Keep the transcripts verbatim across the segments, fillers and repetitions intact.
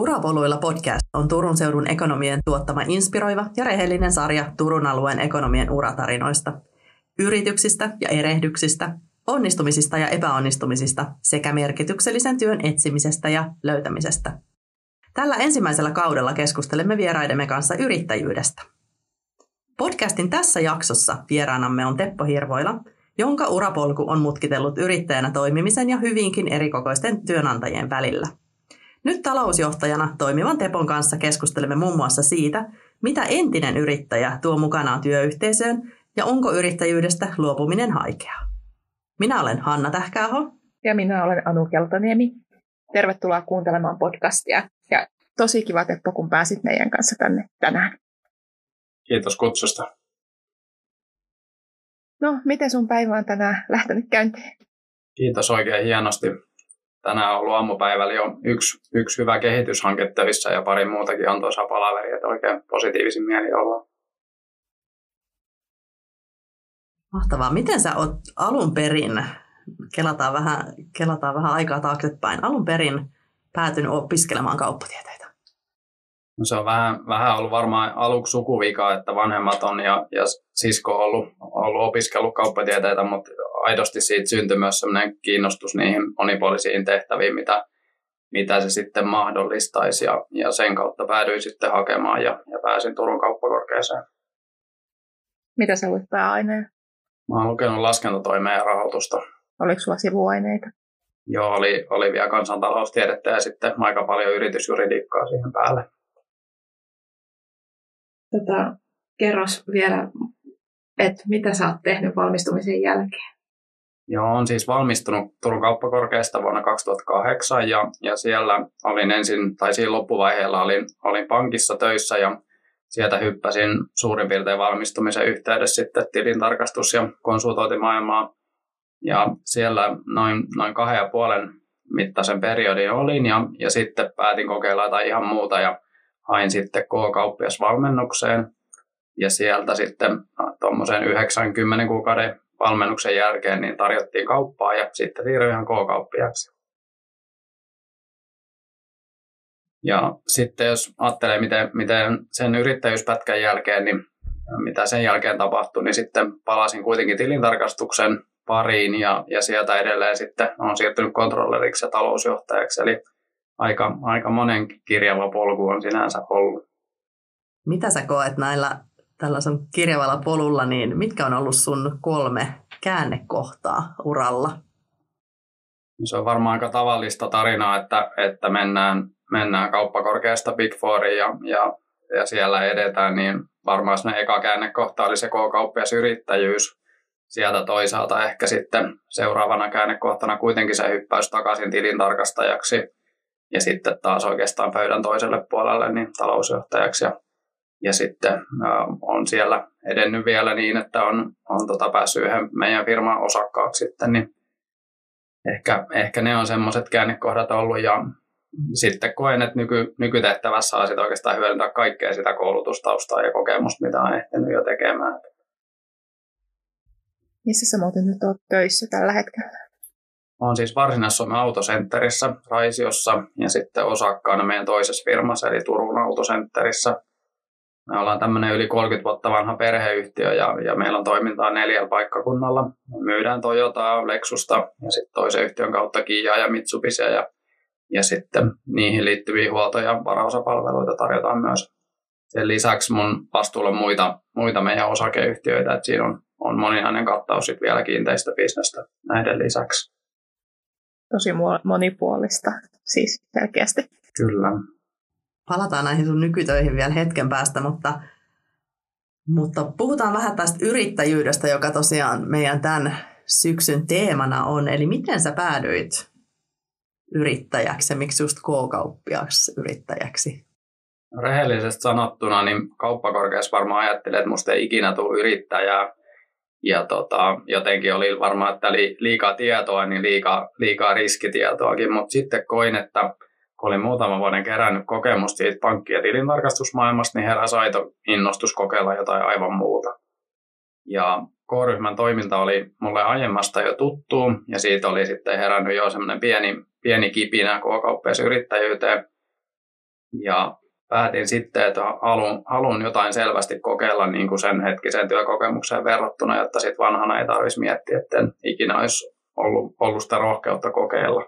Urapoluilla podcast on Turun seudun ekonomien tuottama inspiroiva ja rehellinen sarja Turun alueen ekonomien uratarinoista. Yrityksistä ja erehdyksistä, onnistumisista ja epäonnistumisista sekä merkityksellisen työn etsimisestä ja löytämisestä. Tällä ensimmäisellä kaudella keskustelemme vieraidemme kanssa yrittäjyydestä. Podcastin tässä jaksossa vieraanamme on Teppo Hirvoila, jonka urapolku on mutkitellut yrittäjänä toimimisen ja hyvinkin erikokoisten työnantajien välillä. Nyt talousjohtajana toimivan Tepon kanssa keskustelemme muun muassa siitä, mitä entinen yrittäjä tuo mukanaan työyhteisöön ja onko yrittäjyydestä luopuminen haikeaa. Minä olen Hanna Tähkäaho. Ja minä olen Anu Keltoniemi. Tervetuloa kuuntelemaan podcastia. Ja tosi kiva, Teppo, kun pääsit meidän kanssa tänne tänään. Kiitos kutsusta. No, miten sun päivä on tänään lähtenyt käyntiin? Kiitos oikein hienosti. Tänään on ollut aamupäivällä jo yksi, yksi hyvä kehityshanke töissä ja pari muutakin antoisaa palaveria, että oikein positiivisin mieli ollaan. Mahtavaa. Miten sä oot alun perin, kelataan vähän, kelataan vähän aikaa taaksepäin, alun perin päätynyt opiskelemaan kauppatieteitä? No, se on vähän, vähän ollut varmaan aluksi sukuvika, että vanhemmat on ja, ja sisko on ollut, ollut opiskellut kauppatieteitä, mutta aidosti siitä syntyi myös sellainen kiinnostus niihin monipuolisiin tehtäviin, mitä, mitä se sitten mahdollistaisi. Ja, ja sen kautta päädyin sitten hakemaan ja, ja pääsin Turun kauppakorkeeseen. Mitä sä olit pääaineena? Mä oon lukenut laskentatoimeen ja rahoitusta. Oliko sulla sivuaineita? Joo, oli, oli vielä kansantaloustiedettä ja sitten aika paljon yritysjuridiikkaa siihen päälle. Tota, kerros vielä, että mitä sä oot tehnyt valmistumisen jälkeen? Joo, olen siis valmistunut Turun kauppakorkeasta vuonna kaksituhattakahdeksan ja, ja siellä olin ensin, tai siinä loppuvaiheella olin, olin pankissa töissä ja sieltä hyppäsin suurin piirtein valmistumisen yhteydessä sitten tilintarkastus- ja konsultointimaailmaa. Ja siellä noin, noin kahden ja puolen mittaisen periodin olin ja, ja sitten päätin kokeilla jotain ihan muuta ja hain sitten K-kauppiasvalmennukseen ja sieltä sitten tuommoisen yhdeksänkymmenen kuukauden valmennuksen jälkeen niin tarjottiin kauppaa ja sitten siirryin ihan K-kauppiaksi. Ja sitten jos ajattelee, miten, miten sen yrittäjyyspätkän jälkeen, niin mitä sen jälkeen tapahtui, niin sitten palasin kuitenkin tilintarkastuksen pariin ja, ja sieltä edelleen sitten olen siirtynyt kontrolleriksi ja talousjohtajaksi. Eli aika, aika monen kirjava polku on sinänsä ollut. Mitä sä koet näillä tällaisen kirjavalla polulla, niin mitkä on ollut sun kolme käännekohtaa uralla? Se on varmaan aika tavallista tarinaa, että, että mennään Mennään kauppakorkeasta Big Fouriin ja, ja, ja siellä edetään, niin varmaan se eka käännekohta oli se K-kauppias yrittäjyys. Sieltä toisaalta ehkä sitten seuraavana käännekohtana kuitenkin se hyppäys takaisin tilintarkastajaksi ja sitten taas oikeastaan pöydän toiselle puolelle niin talousjohtajaksi. Ja, ja sitten äh, on siellä edennyt vielä niin, että on, on tota päässyt yhden meidän firman osakkaaksi sitten, niin ehkä, ehkä ne on semmoiset käännekohdat ollut ja sitten koen, että nyky, nykytehtävässä saa sit oikeastaan hyödyntää kaikkea sitä koulutustaustaa ja kokemusta, mitä on ehtinyt jo tekemään. Missä sä muuten nyt oot töissä tällä hetkellä? Olen siis Varsinais-Suomen autosentterissä Raisiossa ja sitten osakkaana meidän toisessa firmassa, eli Turun autosentterissä. Me ollaan tämmöinen yli kolmekymmentä vuotta vanha perheyhtiö ja, ja meillä on toimintaa neljällä paikkakunnalla. Me myydään Toyotaa, Lexusta ja sitten toisen yhtiön kautta Kiaa ja Mitsubishia ja Ja sitten niihin liittyviä huolto- ja varaosapalveluita tarjotaan myös. Sen lisäksi mun vastuulla on muita, muita meidän osakeyhtiöitä, että siinä on, on moninainen kattaus sit vielä kiinteistöbisnestä näiden lisäksi. Tosi monipuolista siis selkeästi. Kyllä. Palataan näihin sun nykytöihin vielä hetken päästä, mutta, mutta puhutaan vähän tästä yrittäjyydestä, joka tosiaan meidän tämän syksyn teemana on. Eli miten sä päädyit yrittäjäksi ja miksi just K-kauppiaaksi yrittäjäksi? Rehellisesti sanottuna niin kauppakorkeassa varmaan ajattelin, että musta ei ikinä tule yrittäjää. Ja tota, jotenkin oli varmaan, että li, liikaa tietoa, niin liikaa, liikaa riskitietoakin. Mutta sitten koin, että kun olin muutaman vuoden kerännyt kokemusta siitä pankki- ja tilintarkastusmaailmasta, niin heräsi aito innostus kokeilla jotain aivan muuta. Ja K-ryhmän toiminta oli mulle aiemmasta jo tuttu ja siitä oli sitten herännyt jo semmoinen pieni, pieni kipinä K-kauppias yrittäjyyteen. ja päätin sitten, että haluan, haluan jotain selvästi kokeilla niin kuin sen hetkisen työkokemukseen verrattuna, jotta sitten vanhana ei tarvitsisi miettiä, että en ikinä olisi ollut, ollut sitä rohkeutta kokeilla.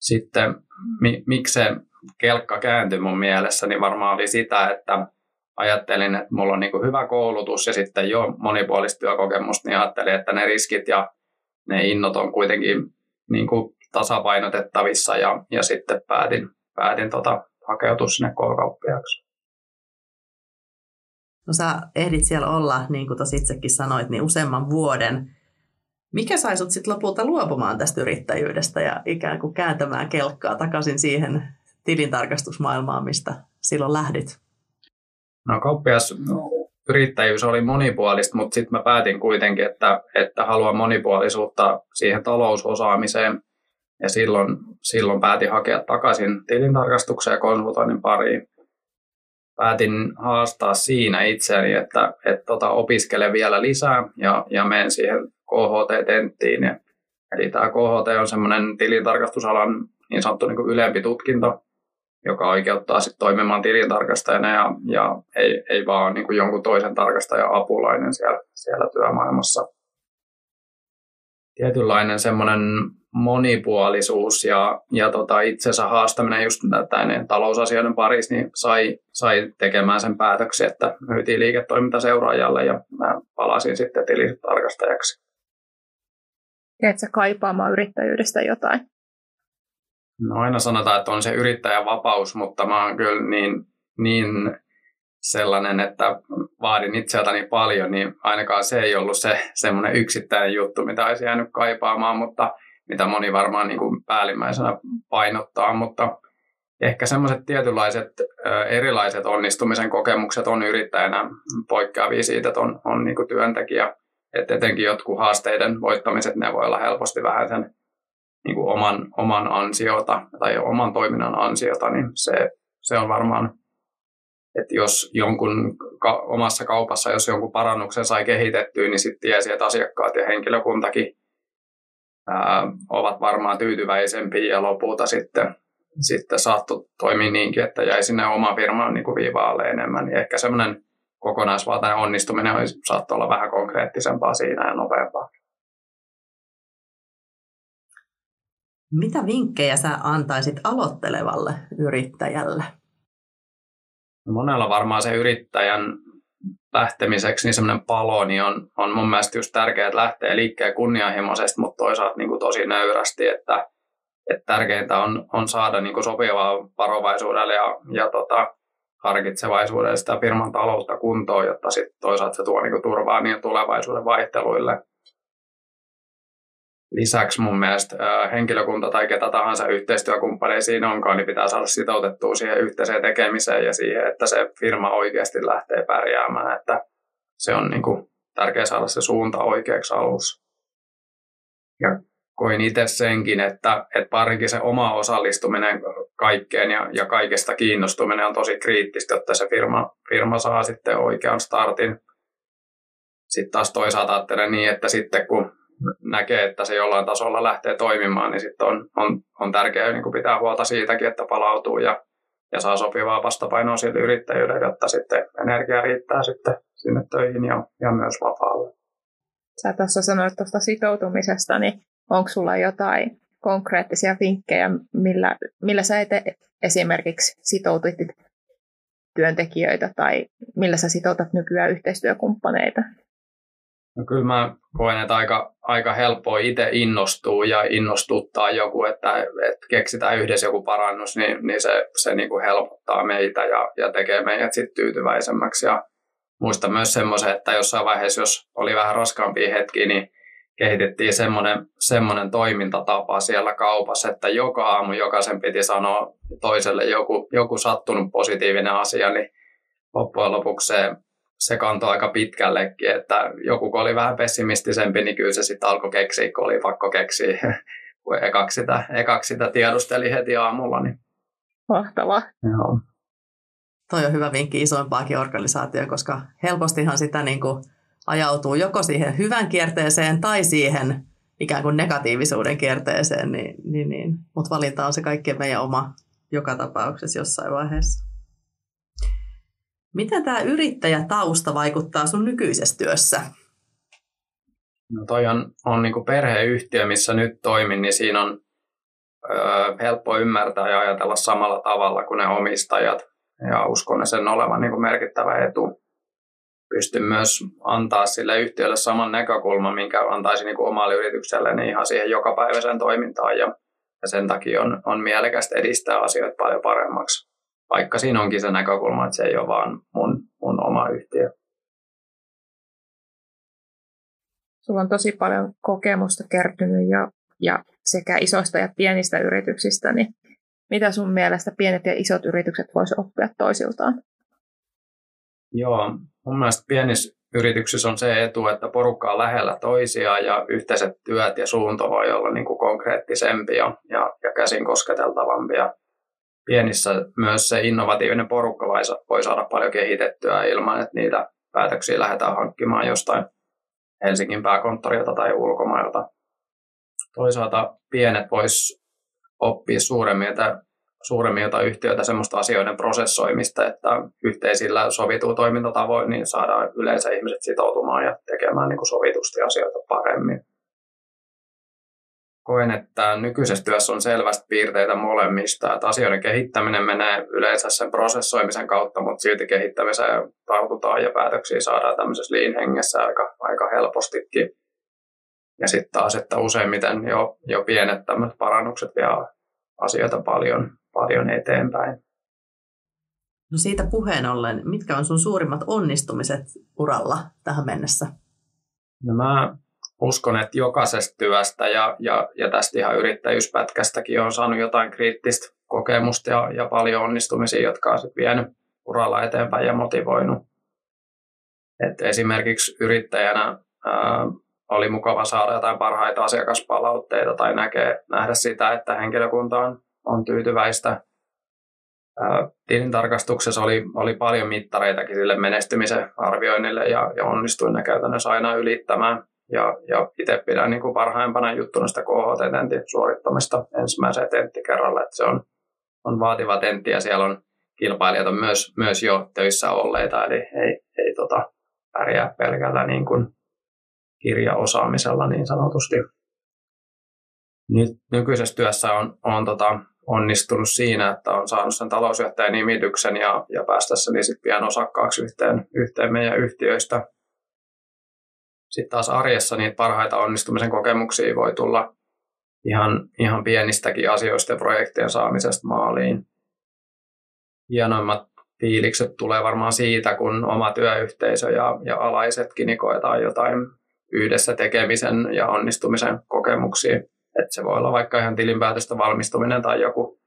Sitten mi, miksi se kelkka kääntyi mun mielessä, niin varmaan oli sitä, että ajattelin, että mulla on niin kuin hyvä koulutus ja sitten jo monipuolista työkokemusta, niin ajattelin, että ne riskit ja ne innot on kuitenkin niin kuin tasapainotettavissa ja, ja sitten päätin, päätin tota, hakeutua sinne K-kauppiaaksi. No sä ehdit siellä olla, niin kuin tuossa itsekin sanoit, niin useamman vuoden. Mikä sai sut sitten lopulta luopumaan tästä yrittäjyydestä ja ikään kuin kääntämään kelkkaa takaisin siihen tilintarkastusmaailmaan, mistä silloin lähdit? No kauppias yrittäjyys oli monipuolista, mutta sitten mä päätin kuitenkin, että, että haluan monipuolisuutta siihen talousosaamiseen. Ja silloin, silloin päätin hakea takaisin tilintarkastukseen ja konsultoinnin pariin. Päätin haastaa siinä itseäni, että, että tota, opiskelen vielä lisää ja, ja menen siihen K H T-tenttiin. Eli tämä K H T on semmoinen tilintarkastusalan niin sanottu niin kuin ylempi tutkinto, joka oikeuttaa sit toimimaan tilintarkastajana ja, ja ei, ei vaan niin kuin jonkun toisen tarkastajan apulainen siellä, siellä työmaailmassa. Tietynlainen semmoinen monipuolisuus ja, ja tota itsensä haastaminen just näiden talousasioiden parissa niin sai, sai tekemään sen päätöksen, että myytiin liiketoiminta seuraajalle ja mä palasin sitten tilintarkastajaksi. Jäit sä kaipaamaan yrittäjyydestä jotain? No aina sanotaan, että on se yrittäjän vapaus, mutta mä oon kyllä niin, niin sellainen, että vaadin itseltäni paljon, niin ainakaan se ei ollut se semmoinen yksittäinen juttu, mitä olisi jäänyt kaipaamaan, mutta mitä moni varmaan niin kuin päällimmäisenä painottaa, mutta ehkä semmoiset tietynlaiset erilaiset onnistumisen kokemukset on yrittäjänä poikkeavia siitä, että on, on niin kuin työntekijä, että etenkin jotkut haasteiden voittamiset, ne voi olla helposti vähän sen niin kuin oman, oman ansiota tai oman toiminnan ansiota, niin se, se on varmaan, että jos jonkun ka- omassa kaupassa, jos jonkun parannuksen sai kehitettyä, niin sitten tiesi, että asiakkaat ja henkilökuntakin Ää, ovat varmaan tyytyväisempiä ja lopulta sitten, sitten saattoi toimia niinkin, että jäi sinne oman firman niin kuin viivaalle enemmän. Niin ehkä semmoinen kokonaisvaltainen onnistuminen olisi, saattoi olla vähän konkreettisempaa siinä ja nopeampaa. Mitä vinkkejä sä antaisit aloittelevalle yrittäjälle? Monella varmaan se yrittäjän lähtemiseksi niin semmoinen palo niin on, on mun mielestä just tärkeää, että lähtee liikkeen kunnianhimoisesti, mutta toisaalta niin kuin tosi nöyrästi, että, että tärkeintä on, on saada niin kuin sopivaa varovaisuudelle ja, ja tota, harkitsevaisuudelle sitä firman taloutta kuntoon, jotta sitten toisaalta se tuo niin kuin turvaa niin tulevaisuuden vaihteluille. Lisäksi mun mielestä henkilökunta tai ketä tahansa yhteistyökumppani siinä onkaan, niin pitää saada sitoutettua siihen yhteiseen tekemiseen ja siihen, että se firma oikeasti lähtee pärjäämään. Että se on niin kuin tärkeää saada se suunta oikeaksi alussa. Ja koin itse senkin, että, että varsinkin se oma osallistuminen kaikkeen ja, ja kaikesta kiinnostuminen on tosi kriittistä, jotta se firma, firma saa sitten oikean startin. Sitten taas toisaalta ajattelen niin, että sitten kun näkee, että se jollain tasolla lähtee toimimaan, niin sitten on, on, on tärkeää niin kuin pitää huolta siitäkin, että palautuu ja, ja saa sopivaa vastapainoa sille yrittäjyydelle, jotta sitten energia riittää sitten sinne töihin ja, ja myös vapaalle. Sä tuossa sanoit tuosta sitoutumisesta, niin onko sulla jotain konkreettisia vinkkejä, millä, millä sä ete, esimerkiksi sitoutit työntekijöitä tai millä sä sitoutat nykyään yhteistyökumppaneita? No kyllä mä koen, että aika, aika helppoa itse innostuu ja innostuttaa joku, että, että keksitään yhdessä joku parannus, niin, niin se, se niin kuin helpottaa meitä ja, ja tekee meidät sitten tyytyväisemmäksi. Ja muistan myös semmoisen, että jossain vaiheessa, jos oli vähän raskaampia hetkiä, niin kehitettiin semmoinen, semmoinen toimintatapa siellä kaupassa, että joka aamu jokaisen piti sanoa toiselle joku, joku sattunut positiivinen asia, niin loppujen lopuksi se, Se kantoi aika pitkällekin, että joku kun oli vähän pessimistisempi, niin kyllä se sitten alkoi keksiä, kun oli pakko keksiä, kun ekaksi sitä, ekaksi sitä tiedusteli heti aamulla. Niin. Mahtavaa. Joo. Toi on hyvä vinkki isompaakin organisaatioon, koska helpostihan sitä niin kuin ajautuu joko siihen hyvän kierteeseen tai siihen ikään kuin negatiivisuuden kierteeseen, niin, niin, niin. Mutta valinta on se kaikkien meidän oma joka tapauksessa jossain vaiheessa. Miten tämä yrittäjätausta vaikuttaa sun nykyisessä työssä? No toi on, on niin kuin perheyhtiö, missä nyt toimin, niin siinä on ö, helppo ymmärtää ja ajatella samalla tavalla kuin ne omistajat. Ja uskon sen olevan niin kuin merkittävä etu. Pystyn myös antaa sille yhtiölle saman näkökulman, minkä antaisin niin kuin omalle yritykselle, niin ihan siihen jokapäiväiseen toimintaan. Ja, ja sen takia on, on mielekästä edistää asioita paljon paremmaksi. Vaikka siinä onkin se näkökulma, että se ei ole vaan mun, mun oma yhtiö. Sulla on tosi paljon kokemusta kertynyt jo, ja sekä isoista ja pienistä yrityksistä, niin mitä sun mielestä pienet ja isot yritykset voisi oppia toisiltaan? Joo, mun mielestä pienissä yrityksissä on se etu, että porukka on lähellä toisiaan ja yhteiset työt ja suunta voi olla niin kuin konkreettisempia ja, ja käsin kosketeltavampia. Pienissä myös se innovatiivinen porukka voi saada paljon kehitettyä ilman, että niitä päätöksiä lähdetään hankkimaan jostain Helsingin pääkonttorilta tai ulkomailta. Toisaalta pienet vois oppia suuremmilta, suuremmilta yhtiöiltä semmoista asioiden prosessoimista, että yhteisillä sovituu toimintatavoin, niin saadaan yleensä ihmiset sitoutumaan ja tekemään niin kuin sovitusti asioita paremmin. Koen, että nykyisessä työssä on selvästi piirteitä molemmista, että asioiden kehittäminen menee yleensä sen prosessoimisen kautta, mutta silti kehittämiseen tartutaan ja päätöksiä saadaan tämmöisessä lean-hengessä aika, aika helpostikin. Ja sitten taas, että useimmiten jo, jo pienet tämmöiset parannukset vie asioita paljon, paljon eteenpäin. No siitä puheen ollen, mitkä on sun suurimmat onnistumiset uralla tähän mennessä? No mä... Uskon, että jokaisesta työstä ja, ja, ja tästä ihan yrittäjyyspätkästäkin on saanut jotain kriittistä kokemusta ja, ja paljon onnistumisia, jotka on sitten vienyt uralla eteenpäin ja motivoinut. Et esimerkiksi yrittäjänä ää, oli mukava saada jotain parhaita asiakaspalautteita tai näkee, nähdä sitä, että henkilökunta on, on tyytyväistä. Ää, tilintarkastuksessa oli, oli paljon mittareitakin sille menestymisen arvioinnille ja, ja onnistuin ne käytännössä aina ylittämään. Ja, ja itse pidän niin kuin parhaimpana juttuna sitä K H T-tentin suorittamista ensimmäiseen tenttikerralle. Että se on, on vaativa tentti ja siellä on kilpailijat on myös, myös jo töissä olleita, eli ei, ei tota, pärjää pelkällä niin kuin kirjaosaamisella niin sanotusti. Nyt nykyisessä työssä on, on tota, onnistunut siinä, että on saanut sen talousjohtajan nimityksen ja, ja päästässäni sitten pian osakkaaksi yhteen, yhteen meidän yhtiöistä. Sitten taas arjessa niitä parhaita onnistumisen kokemuksia voi tulla ihan, ihan pienistäkin asioista ja projektien saamisesta maaliin. Hienoimmat fiilikset tulee varmaan siitä, kun oma työyhteisö ja, ja alaisetkin niin koetaan jotain yhdessä tekemisen ja onnistumisen kokemuksia. Et se voi olla vaikka ihan tilinpäätöstä valmistuminen tai joku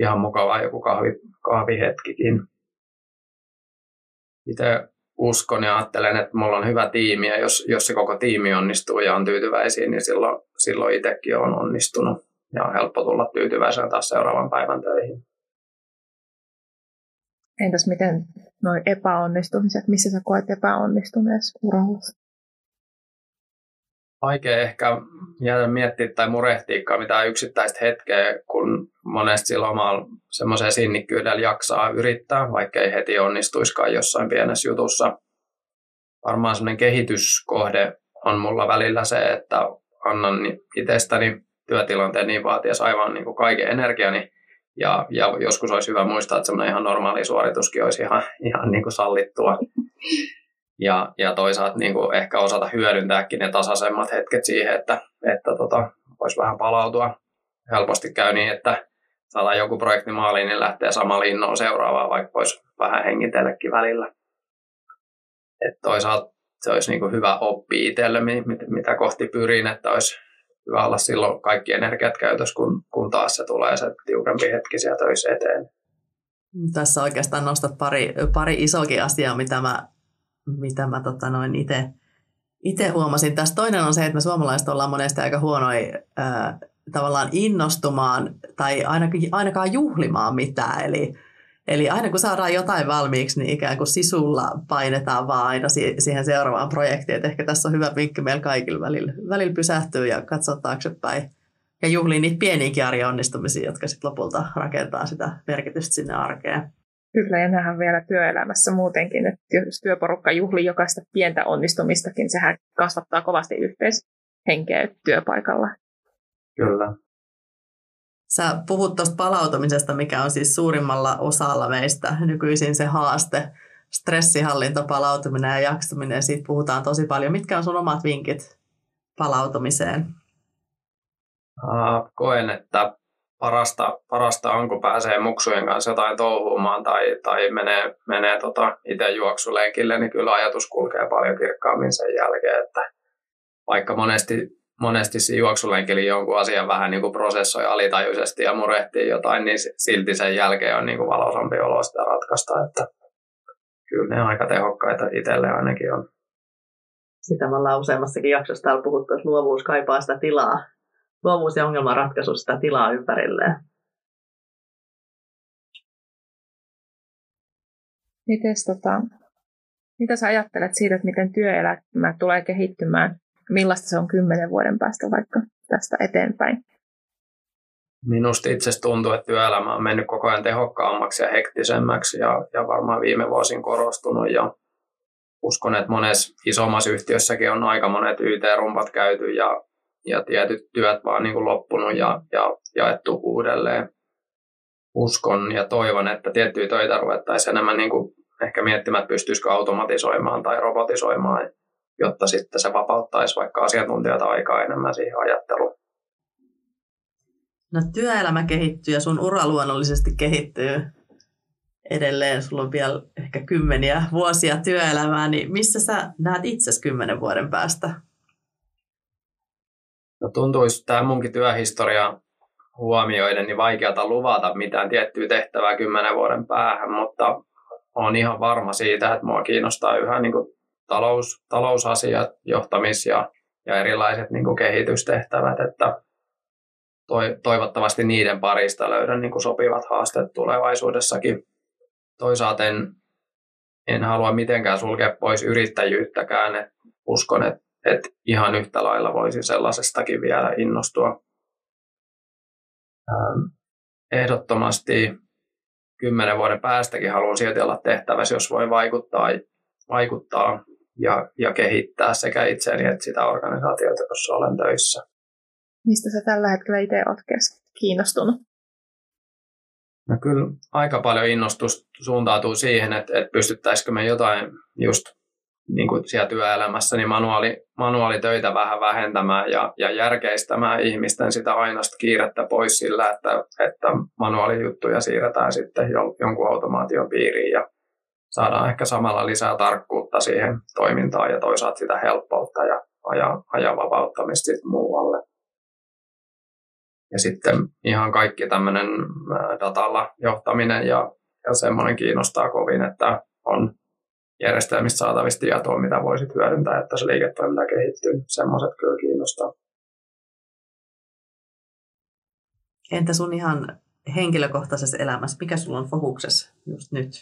ihan mukava joku kahvi, kahvihetkikin. Itse uskon ja ajattelen, että mulla on hyvä tiimi ja jos, jos se koko tiimi onnistuu ja on tyytyväisiä, niin silloin, silloin itsekin on onnistunut ja on helppo tulla tyytyväisenä taas seuraavan päivän töihin. Entäs miten nuo epäonnistumiset, missä sä koet epäonnistuneessa urallasi? Vaikea ehkä jäädä miettimään tai murehtiakaan mitään yksittäistä hetkeä, kun monesti sillä omalla semmoiseen sinnikkyydellä jaksaa yrittää, vaikka ei heti onnistuiskaan jossain pienessä jutussa. Varmaan semmoinen kehityskohde on mulla välillä se, että annan itsestäni työtilanteen niin vaatiessa aivan niin kuin kaiken energiani. Ja, ja joskus olisi hyvä muistaa, että semmoinen ihan normaali suorituskin olisi ihan, ihan niin kuin sallittua. Ja, ja toisaalta niin kuin ehkä osata hyödyntääkin ne tasaisemmat hetket siihen, että, että tota, voisi vähän palautua. Helposti käy niin, että saadaan joku projekti maaliin, niin lähtee samalla innolla seuraavaan, vaikka voisi vähän hengitelläkin välillä. Et toisaalta se olisi niin kuin hyvä oppi itselle, mitä kohti pyrin, että olisi hyvä olla silloin kaikki energiat käytössä, kun, kun taas se tulee se tiukempi hetki siellä töissä eteen. Tässä oikeastaan nostat pari, pari isoakin asiaa, mitä mä mitä mä tota noin ite, ite huomasin. Tässä toinen on se, että me suomalaiset ollaan monesti aika huonoja äh, tavallaan innostumaan tai ainakin, ainakaan juhlimaan mitään. Eli, eli aina kun saadaan jotain valmiiksi, niin ikään kuin sisulla painetaan vaan aina si- siihen seuraavaan projektiin. Et ehkä tässä on hyvä vinkki meillä kaikilla välillä, välillä pysähtyä ja katsoa taaksepäin ja juhliin niitä pieniäkin arjen onnistumisia, jotka sitten lopulta rakentaa sitä merkitystä sinne arkeen. Kyllä, ja nähdään vielä työelämässä muutenkin, että jos työporukka juhlii jokaista pientä onnistumistakin, sehän kasvattaa kovasti yhteishenkeä työpaikalla. Kyllä. Sä puhut tuosta palautumisesta, mikä on siis suurimmalla osalla meistä nykyisin se haaste, stressihallinta, palautuminen ja jaksaminen, siitä puhutaan tosi paljon. Mitkä on sun omat vinkit palautumiseen? Uh, koen, että parasta, parasta on, kun pääsee muksujen kanssa jotain touhuumaan tai, tai menee, menee tota itse juoksulenkille, niin kyllä ajatus kulkee paljon kirkkaammin sen jälkeen, että vaikka monesti Monesti se juoksulenkillä jonkun asian vähän niin kuin prosessoi alitajuisesti ja murehtii jotain, niin silti sen jälkeen on niin kuin valoisampi olo sitä ratkaista. Että kyllä ne on aika tehokkaita itselle ainakin on. Sitä me ollaan useammassakin jaksossa täällä puhuttu, että luovuus kaipaa sitä tilaa. Luovuus ja ongelmanratkaisu sitä tilaa ympärilleen. Mites, tota, mitä sä ajattelet siitä, että miten työelämä tulee kehittymään? Millaista se on kymmenen vuoden päästä vaikka tästä eteenpäin? Minusta itse tuntuu, että työelämä on mennyt koko ajan tehokkaammaksi ja hektisemmäksi ja, ja varmaan viime vuosin korostunut. Ja uskon, että monessa isommassa yhtiössäkin on aika monet Y T-rumpat käyty ja, ja tietyt työt vaan niin kuin loppunut ja, ja jaettu uudelleen. Uskon ja toivon, että tiettyjä töitä ruvettaisiin enemmän niin kuin ehkä miettimään, että pystyisikö automatisoimaan tai robotisoimaan, jotta sitten se vapauttaisi vaikka asiantuntijoita aikaa enemmän siihen ajatteluun. No työelämä kehittyy ja sun ura luonnollisesti kehittyy edelleen. Sulla on vielä ehkä kymmeniä vuosia työelämää, niin missä sä näet itsesi kymmenen vuoden päästä? No tuntuisi tämä munkin työhistoria huomioiden niin vaikeata luvata mitään tiettyä tehtävää kymmenen vuoden päähän, mutta olen ihan varma siitä, että mua kiinnostaa yhä niin kuin Talous, talousasiat, johtamis- ja, ja erilaiset niin kuin kehitystehtävät, että toi, toivottavasti niiden parista löydän niin kuin sopivat haasteet tulevaisuudessakin. Toisaalta en, en halua mitenkään sulkea pois yrittäjyyttäkään, että uskon, että, että ihan yhtä lailla voisi sellaisestakin vielä innostua. Ehdottomasti kymmenen vuoden päästäkin haluan silti olla tehtävässä, jos voi vaikuttaa, vaikuttaa Ja, ja kehittää sekä itseäni että sitä organisaatiota, jossa olen töissä. Mistä sä tällä hetkellä itse olet kiinnostunut? No kyllä aika paljon innostusta suuntautuu siihen, että, että pystyttäisikö me jotain just niin kuin siellä työelämässä niin manuaali, manuaalitöitä vähän vähentämään ja, ja järkeistämään ihmisten sitä ainoasta kiirettä pois sillä, että, että manuaalijuttuja siirretään sitten jonkun automaation piiriin ja saadaan ehkä samalla lisää tarkkuutta siihen toimintaan ja toisaalta sitä helppoutta ja ajan vapauttamista muualle. Ja sitten ihan kaikki tämmöinen datalla johtaminen ja, ja semmoinen kiinnostaa kovin, että on järjestelmistä saatavista tietoa, mitä voisit hyödyntää, että se liiketoiminta kehittyy. Semmoiset kyllä kiinnostaa. Entä sun ihan henkilökohtaisessa elämässä? Mikä sulla on fokuksessa just nyt?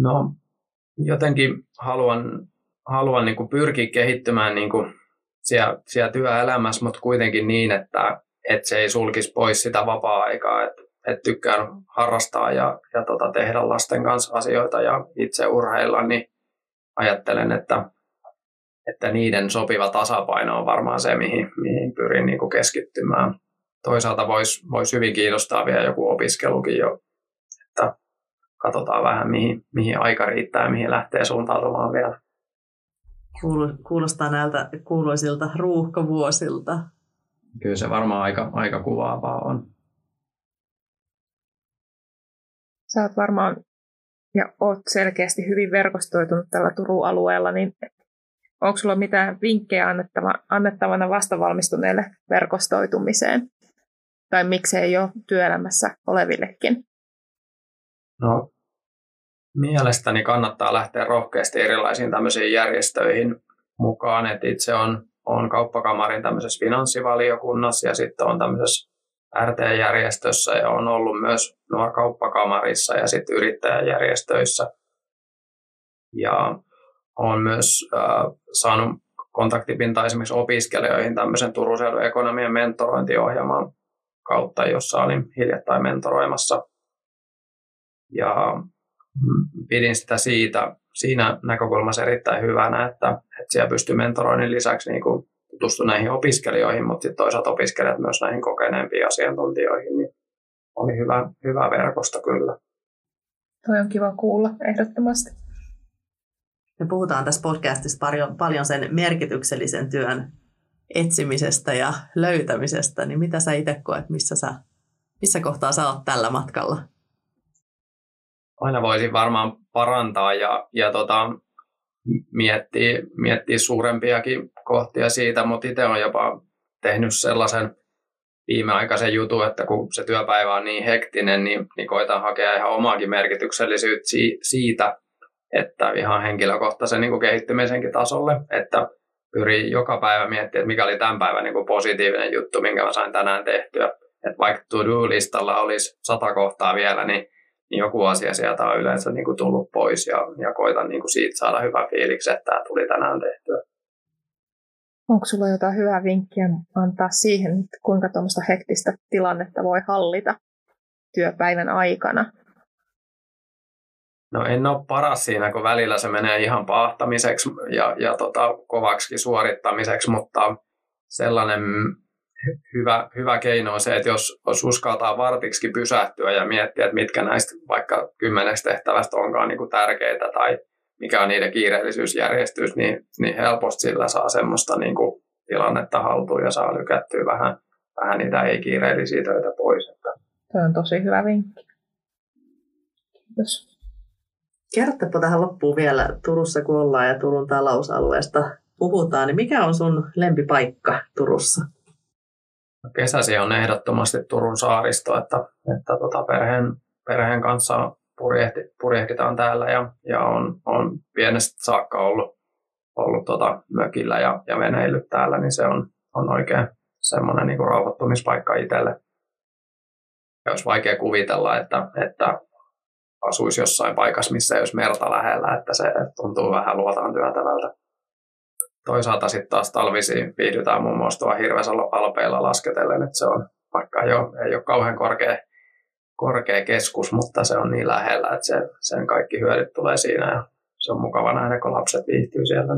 No, jotenkin haluan, haluan niin kuin pyrkiä kehittymään niin kuin siellä, siellä työelämässä, mutta kuitenkin niin, että, että se ei sulkisi pois sitä vapaa-aikaa. Että, että tykkään harrastaa ja, ja tota, tehdä lasten kanssa asioita ja itse urheilla, niin ajattelen, että, että niiden sopiva tasapaino on varmaan se, mihin, mihin pyrin niin kuin keskittymään. Toisaalta voisi, voisi hyvin kiinnostaa vielä joku opiskelukin jo, että katsotaan vähän, mihin, mihin aika riittää ja mihin lähtee suuntautumaan vielä. Kuulostaa näiltä kuuluisilta ruuhkavuosilta. Kyllä se varmaan aika, aika kuvaavaa on. Sä oot varmaan, ja oot selkeästi hyvin verkostoitunut tällä Turun alueella, niin onko sulla mitään vinkkejä annettava, annettavana vastavalmistuneelle verkostoitumiseen? Tai miksei jo työelämässä olevillekin? No, mielestäni kannattaa lähteä rohkeasti erilaisiin tämmöisiin järjestöihin mukaan, että itse on, on kauppakamarin tämmöisessä finanssivaliokunnassa ja sitten on tämmöisessä R T-järjestössä ja on ollut myös nuorkauppakamarissa ja sitten yrittäjäjärjestöissä. Ja on myös äh, saanut kontaktipintaa esimerkiksi opiskelijoihin tämmöisen Turun seudun ekonomian mentorointiohjelman kautta, jossa olin hiljattain mentoroimassa. Ja pidin sitä siitä, siinä näkökulmassa erittäin hyvänä, että, että siellä pystyy mentoroinnin lisäksi niin kuin tutustumaan näihin opiskelijoihin, mutta sitten toisaalta opiskelijat myös näihin kokeneempiin asiantuntijoihin, niin oli hyvä, hyvä verkosto kyllä. Toi on kiva kuulla, ehdottomasti. Me puhutaan tässä podcastissa paljon, paljon sen merkityksellisen työn etsimisestä ja löytämisestä, niin mitä sä itse koet, missä, sä, missä kohtaa sä oot tällä matkalla? Aina voisin varmaan parantaa ja, ja tota, miettiä, miettiä suurempiakin kohtia siitä, mutta itse olen jopa tehnyt sellaisen viimeaikaisen jutun, että kun se työpäivä on niin hektinen, niin, niin koitan hakea ihan omaakin merkityksellisyyttä siitä, että ihan henkilökohtaisen niin kuin kehittymisenkin tasolle, että pyrin joka päivä miettimään, että mikä oli tämän päivän niin kuin positiivinen juttu, minkä mä sain tänään tehtyä. Että vaikka to-do-listalla olisi sata kohtaa vielä, niin, niin joku asia sieltä on yleensä niin kuin tullut pois ja, ja koitan niin kuin siitä saada hyvä fiiliksi, että tämä tuli tänään tehtyä. Onko sulla jotain hyvää vinkkiä antaa siihen, kuinka tuommoista hektistä tilannetta voi hallita työpäivän aikana? No en ole paras siinä, kun välillä se menee ihan paahtamiseksi ja, ja tota, kovaksikin suorittamiseksi, mutta sellainen hyvä, hyvä keino on se, että jos, jos uskaltaa vartiksi pysähtyä ja miettiä, että mitkä näistä vaikka kymmenestä tehtävästä onkaan niin kuin tärkeitä tai mikä on niiden kiireellisyysjärjestys, niin, niin helposti sillä saa semmoista niin kuin tilannetta haltuun ja saa lykättyä vähän, vähän niitä ei-kiireellisiä töitä pois. Tuo on tosi hyvä vinkki. Kiitos. Kerrotteko tähän loppuun vielä Turussa, kun ollaan ja Turun talousalueesta puhutaan, niin mikä on sun lempipaikka Turussa? Kesäsi on ehdottomasti Turun saaristo, että, että tota perheen, perheen kanssa purjehti, purjehditaan täällä ja, ja on, on pienestä saakka ollut, ollut tota mökillä ja, ja veneillyt täällä, niin se on, on oikein semmoinen niin kuin rauhoittumispaikka itselle. Ja olisi vaikea kuvitella, että, että asuisi jossain paikassa, missä ei olisi merta lähellä, että se tuntuu vähän luotaan työtävältä. Toisaalta sitten taas talvisiin viihdytään muun muassa tuolla Hirvesalo-alpeilla lasketellen, että se on, vaikka ei ole, ei ole kauhean korkea, korkea keskus, mutta se on niin lähellä, että se, sen kaikki hyödyt tulee siinä ja se on mukava nähdä, kun lapset viihtyy siellä.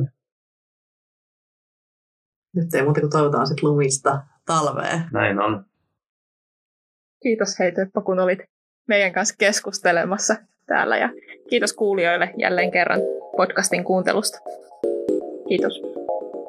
Nyt ei muuta kuin toivotaan sitten lumista talveen. Näin on. Kiitos hei Teppo, kun olit meidän kanssa keskustelemassa täällä ja kiitos kuulijoille jälleen kerran podcastin kuuntelusta. Kiitos.